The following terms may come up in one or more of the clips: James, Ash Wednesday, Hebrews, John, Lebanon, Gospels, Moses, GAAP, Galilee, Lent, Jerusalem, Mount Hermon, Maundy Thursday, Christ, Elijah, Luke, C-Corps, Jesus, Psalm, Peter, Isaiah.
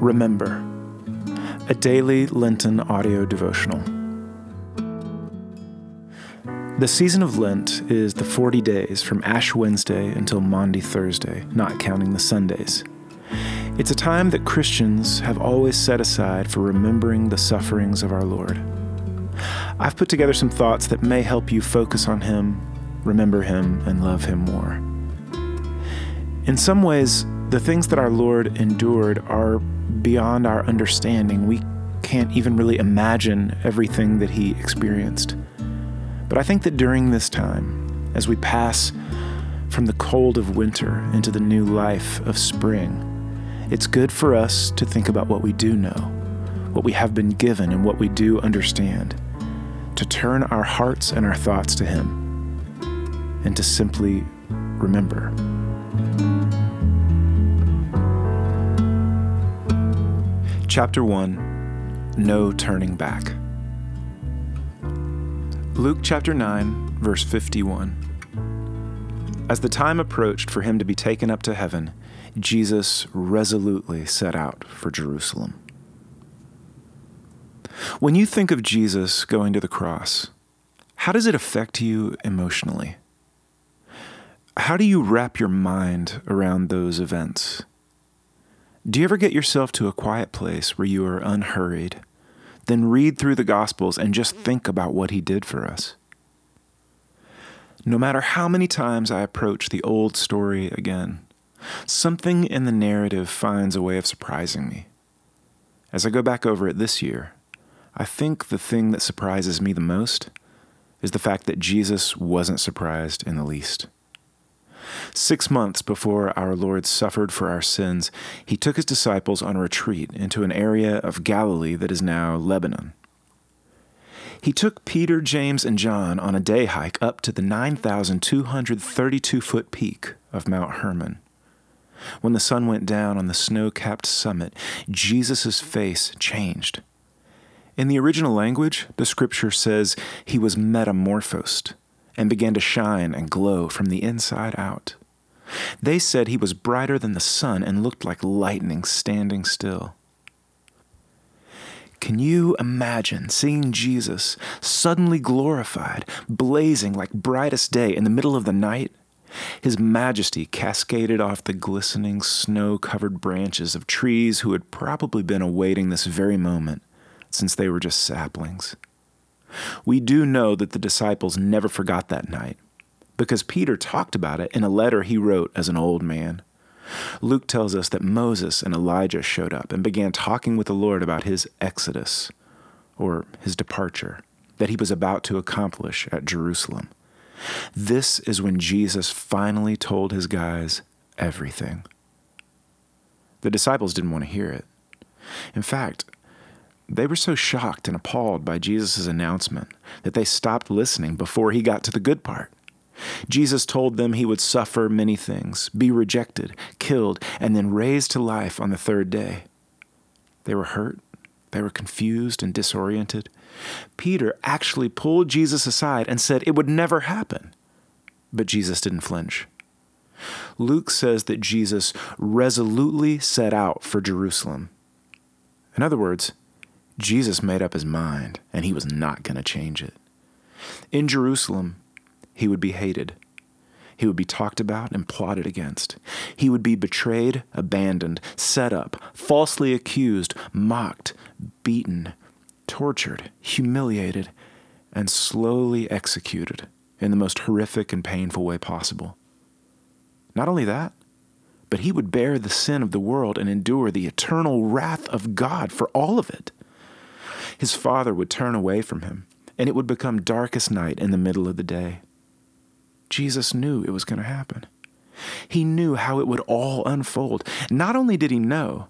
Remember, a daily Lenten audio devotional. The season of Lent is the 40 days from Ash Wednesday until Maundy Thursday, not counting the Sundays. It's a time that Christians have always set aside for remembering the sufferings of our Lord. I've put together some thoughts that may help you focus on Him, remember Him, and love Him more. In some ways, the things that our Lord endured are beyond our understanding. We can't even really imagine everything that He experienced. But I think that during this time, as we pass from the cold of winter into the new life of spring, it's good for us to think about what we do know, what we have been given, and what we do understand, to turn our hearts and our thoughts to Him, and to simply remember. Chapter 1, No Turning Back. Luke chapter 9, verse 51. As the time approached for Him to be taken up to heaven, Jesus resolutely set out for Jerusalem. When you think of Jesus going to the cross, how does it affect you emotionally? How do you wrap your mind around those events? Do you ever get yourself to a quiet place where you are unhurried, then read through the Gospels and just think about what He did for us? No matter how many times I approach the old story again, something in the narrative finds a way of surprising me. As I go back over it this year, I think the thing that surprises me the most is the fact that Jesus wasn't surprised in the least. 6 months before our Lord suffered for our sins, He took His disciples on a retreat into an area of Galilee that is now Lebanon. He took Peter, James, and John on a day hike up to the 9,232-foot peak of Mount Hermon. When the sun went down on the snow-capped summit, Jesus' face changed. In the original language, the scripture says He was metamorphosed and began to shine and glow from the inside out. They said He was brighter than the sun and looked like lightning standing still. Can you imagine seeing Jesus suddenly glorified, blazing like brightest day in the middle of the night? His majesty cascaded off the glistening snow-covered branches of trees who had probably been awaiting this very moment, since they were just saplings. We do know that the disciples never forgot that night, because Peter talked about it in a letter he wrote as an old man. Luke tells us that Moses and Elijah showed up and began talking with the Lord about His exodus, or His departure, that He was about to accomplish at Jerusalem. This is when Jesus finally told His guys everything. The disciples didn't want to hear it. In fact, they were so shocked and appalled by Jesus' announcement that they stopped listening before He got to the good part. Jesus told them He would suffer many things, be rejected, killed, and then raised to life on the third day. They were hurt. They were confused and disoriented. Peter actually pulled Jesus aside and said it would never happen. But Jesus didn't flinch. Luke says that Jesus resolutely set out for Jerusalem. In other words, Jesus made up His mind, and He was not going to change it. In Jerusalem, He would be hated. He would be talked about and plotted against. He would be betrayed, abandoned, set up, falsely accused, mocked, beaten, tortured, humiliated, and slowly executed in the most horrific and painful way possible. Not only that, but He would bear the sin of the world and endure the eternal wrath of God for all of it. His Father would turn away from Him, and it would become darkest night in the middle of the day. Jesus knew it was going to happen. He knew how it would all unfold. Not only did He know,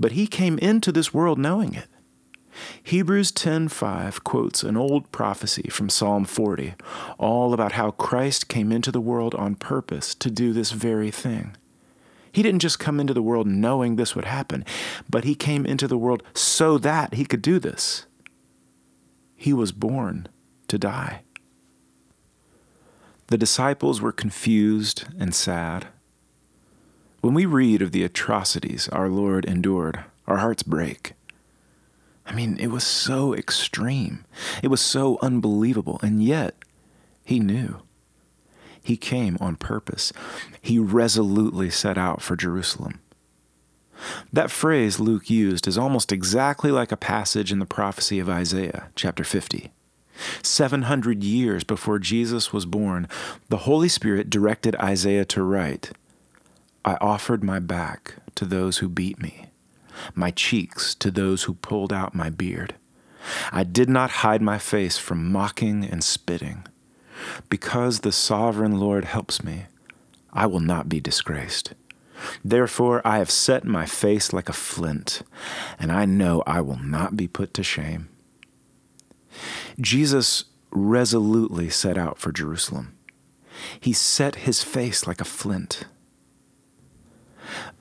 but He came into this world knowing it. Hebrews 10:5 quotes an old prophecy from Psalm 40, all about how Christ came into the world on purpose to do this very thing. He didn't just come into the world knowing this would happen, but He came into the world so that He could do this. He was born to die. The disciples were confused and sad. When we read of the atrocities our Lord endured, Our hearts break. I mean, it was so extreme. It was so unbelievable. And yet, he knew. He came on purpose. He resolutely set out for Jerusalem. That phrase Luke used is almost exactly like a passage in the prophecy of Isaiah, chapter 50. 700 years before Jesus was born, the Holy Spirit directed Isaiah to write, "I offered my back to those who beat me, my cheeks to those who pulled out my beard. I did not hide my face from mocking and spitting. Because the sovereign Lord helps me, I will not be disgraced. Therefore, I have set my face like a flint, and I know I will not be put to shame." Jesus resolutely set out for Jerusalem. He set his face like a flint.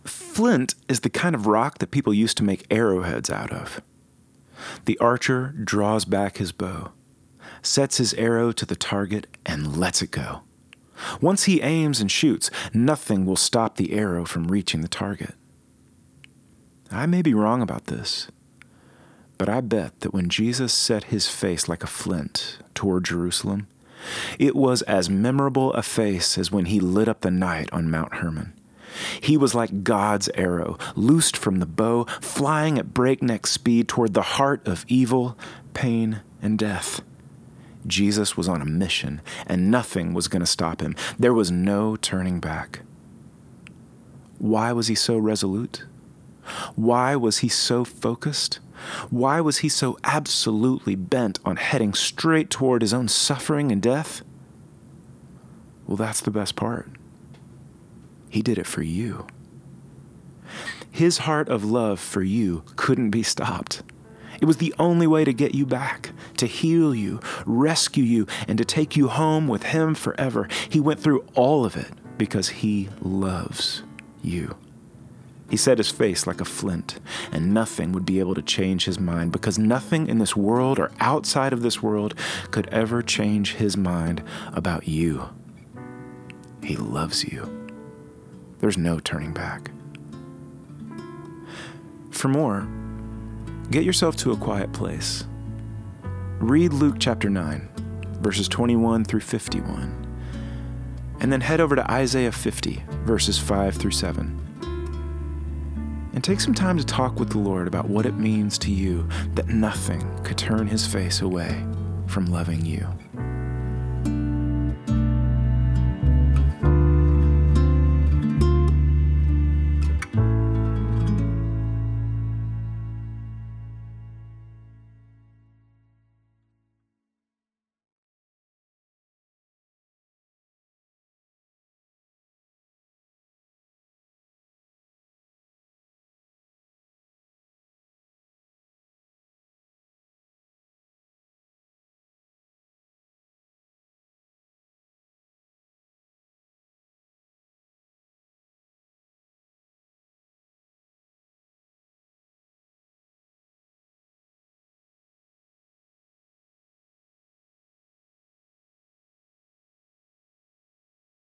Flint is the kind of rock that people used to make arrowheads out of. The archer draws back his bow, sets his arrow to the target, and lets it go. Once he aims and shoots, nothing will stop the arrow from reaching the target. I may be wrong about this, but I bet that when Jesus set his face like a flint toward Jerusalem, it was as memorable a face as when he lit up the night on Mount Hermon. He was like God's arrow, loosed from the bow, flying at breakneck speed toward the heart of evil, pain, and death. Jesus was on a mission, and nothing was going to stop him. There was no turning back. Why was he so resolute? Why was he so focused? Why was he so absolutely bent on heading straight toward his own suffering and death? Well, that's the best part. He did it for you. His heart of love for you couldn't be stopped. It was the only way to get you back, to heal you, rescue you, and to take you home with him forever. He went through all of it because he loves you. He set his face like a flint, and nothing would be able to change his mind because nothing in this world or outside of this world could ever change his mind about you. He loves you. There's no turning back. For more, get yourself to a quiet place. Read Luke chapter 9, verses 21 through 51, and then head over to Isaiah 50, verses 5 through 7. And take some time to talk with the Lord about what it means to you that nothing could turn his face away from loving you.